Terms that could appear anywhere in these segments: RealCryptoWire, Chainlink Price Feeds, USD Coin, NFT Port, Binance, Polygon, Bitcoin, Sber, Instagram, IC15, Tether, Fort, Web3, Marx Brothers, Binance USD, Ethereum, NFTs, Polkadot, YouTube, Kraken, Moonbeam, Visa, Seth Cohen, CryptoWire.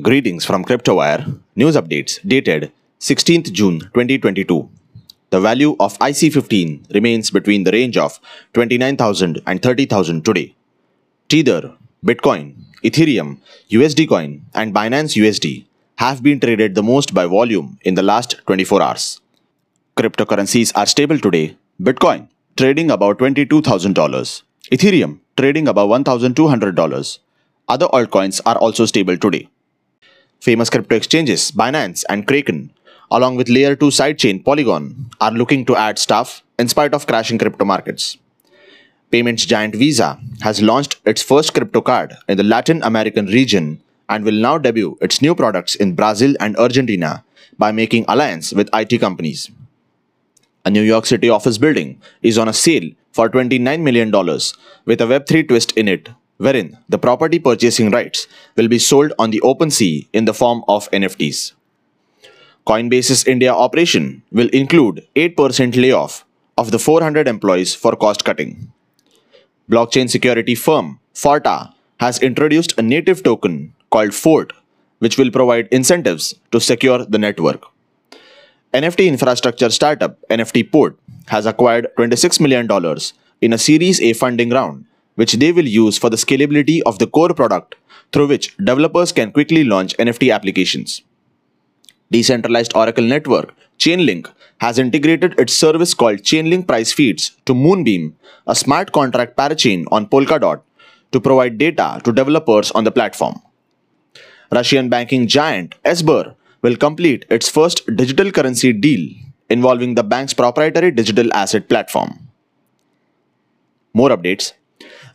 Greetings from CryptoWire. News updates dated 16th June 2022. The value of IC15 remains between the range of 29,000 and 30,000 today. Tether, Bitcoin, Ethereum, USD Coin and Binance USD have been traded the most by volume in the last 24 hours. Cryptocurrencies are stable today. Bitcoin trading about $22,000. Ethereum trading above $1,200. Other altcoins are also stable today. Famous crypto exchanges Binance and Kraken, along with layer 2 sidechain Polygon, are looking to add staff in spite of crashing crypto markets. Payments giant Visa has launched its first crypto card in the Latin American region and will now debut its new products in Brazil and Argentina by making alliance with IT companies. A New York City office building is on a sale for $29 million with a Web3 twist in it, wherein the property purchasing rights will be sold on the open sea in the form of NFTs. Coinbase's India operation will include 8% layoff of the 400 employees for cost cutting. Blockchain security firm Fort has introduced a native token called Fort, which will provide incentives to secure the network. NFT infrastructure startup NFT Port has acquired $26 million in a Series A funding round, which they will use for the scalability of the core product, through which developers can quickly launch NFT applications. Decentralized Oracle network Chainlink has integrated its service called Chainlink Price Feeds to Moonbeam, a smart contract parachain on Polkadot, to provide data to developers on the platform. Russian banking giant Sber will complete its first digital currency deal involving the bank's proprietary digital asset platform. More updates.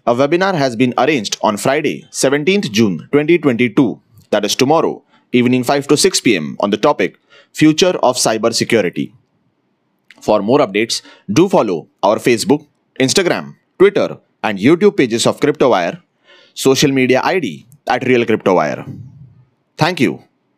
A webinar has been arranged on Friday, 17th June 2022, that is tomorrow, evening 5 to 6 p.m. on the topic, Future of Cybersecurity. For more updates, do follow our Facebook, Instagram, Twitter and YouTube pages of CryptoWire, social media ID at RealCryptoWire. Thank you.